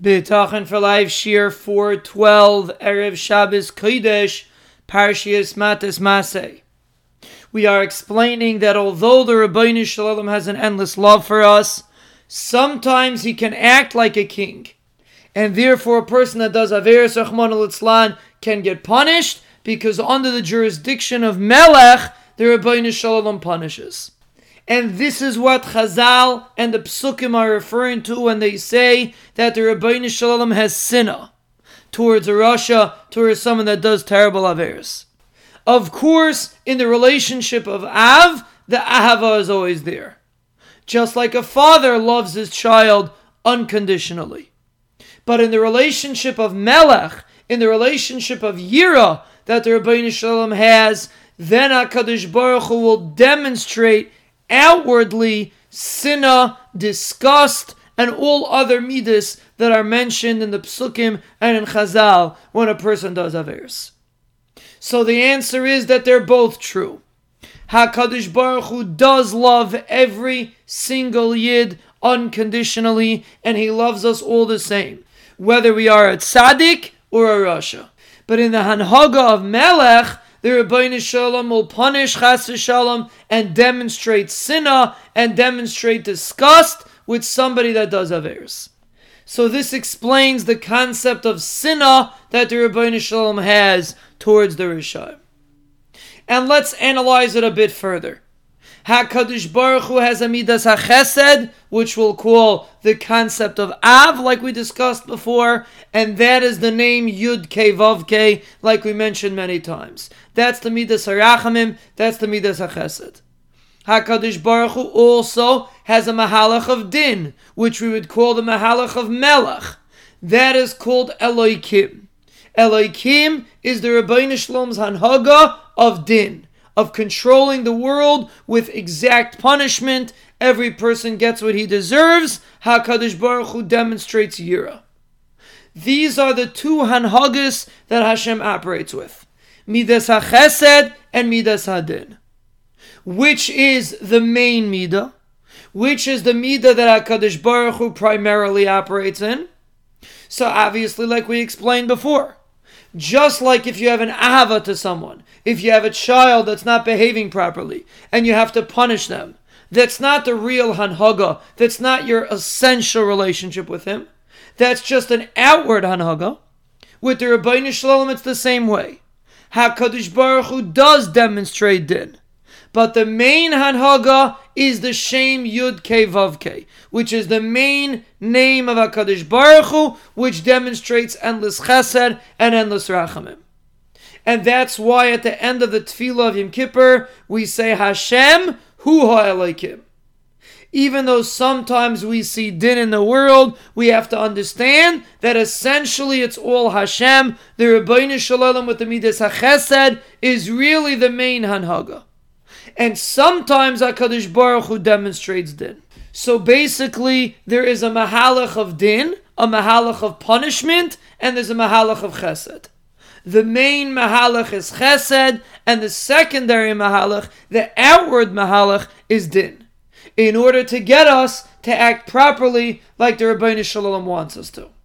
B'tachin for Life, Shir 412, Erev Shabbos Kodesh, Parshiyas Matas Maseh. We are explaining that although the Rebbeinu Shalom has an endless love for us, sometimes he can act like a king. And therefore a person that does Averis Achmon Litzlan can get punished, because under the jurisdiction of Melech, the Rebbeinu Shalom punishes. And this is what Chazal and the Psukim are referring to when they say that the Rebbeinu Shalom has sinah towards a Rasha, towards someone that does terrible Averis. Of course, in the relationship of Av, the Ahava is always there. Just like a father loves his child unconditionally. But in the relationship of Melech, in the relationship of Yira that the Rebbeinu Shalom has, then HaKadosh Baruch Hu will demonstrate outwardly sinah, disgust, and all other midas that are mentioned in the Psukim and in Chazal when a person does aveiros. So the answer is that they're both true. HaKadosh Baruch Hu does love every single yid unconditionally, and he loves us all the same, whether we are a tzaddik or a rasha. But in the Hanhaga of Melech, the Rebbeinu Shalom will punish Chas V'Shalom and demonstrate sinah and demonstrate disgust with somebody that does aveiros. So this explains the concept of sinah that the Rebbeinu Shalom has towards the Rishai. And let's analyze it a bit further. HaKadosh Baruch Hu has a Midas HaChesed, which we'll call the concept of Av, like we discussed before, and that is the name Yud Kei Vav Kei, like we mentioned many times. That's the Midas HaRachamim, that's the Midas HaChesed. HaKadosh Baruch Hu also has a Mahalach of Din, which we would call the Mahalach of Melech. That is called Elokim. Elokim is the Rebbeinu Shalom's Hanhaga of Din, of controlling the world with exact punishment. Every person gets what he deserves. HaKadosh Baruch Hu demonstrates Yira. These are the two Hanhagas that Hashem operates with, Midas HaChesed and Midas HaDin. Which is the main Midah? Which is the Midah that HaKadosh Baruch Hu primarily operates in? So obviously, like we explained before, just like if you have an ahava to someone, if you have a child that's not behaving properly, and you have to punish them, that's not the real hanhaga, that's not your essential relationship with him, that's just an outward hanhaga. With the Rebbeinu Shalom, it's the same way. HaKadosh Baruch Hu does demonstrate din, but the main hanhaga is the Shem Yud Kei Vav Kei, which is the main name of HaKadosh Baruch Hu, which demonstrates endless chesed and endless rachamim. And that's why at the end of the Tefillah of Yom Kippur, we say Hashem Hu HaEleikim. Even though sometimes we see din in the world, we have to understand that essentially it's all Hashem. The Rebbeinu Shalom with the Midas HaChesed is really the main Hanhaga. And sometimes HaKadosh Baruch Hu demonstrates din. So basically, there is a Mahalach of Din, a Mahalach of Punishment, and there's a Mahalach of Chesed. The main Mahalach is Chesed, and the secondary Mahalach, the outward Mahalach, is Din, in order to get us to act properly like the Rebbeinu Shalom wants us to.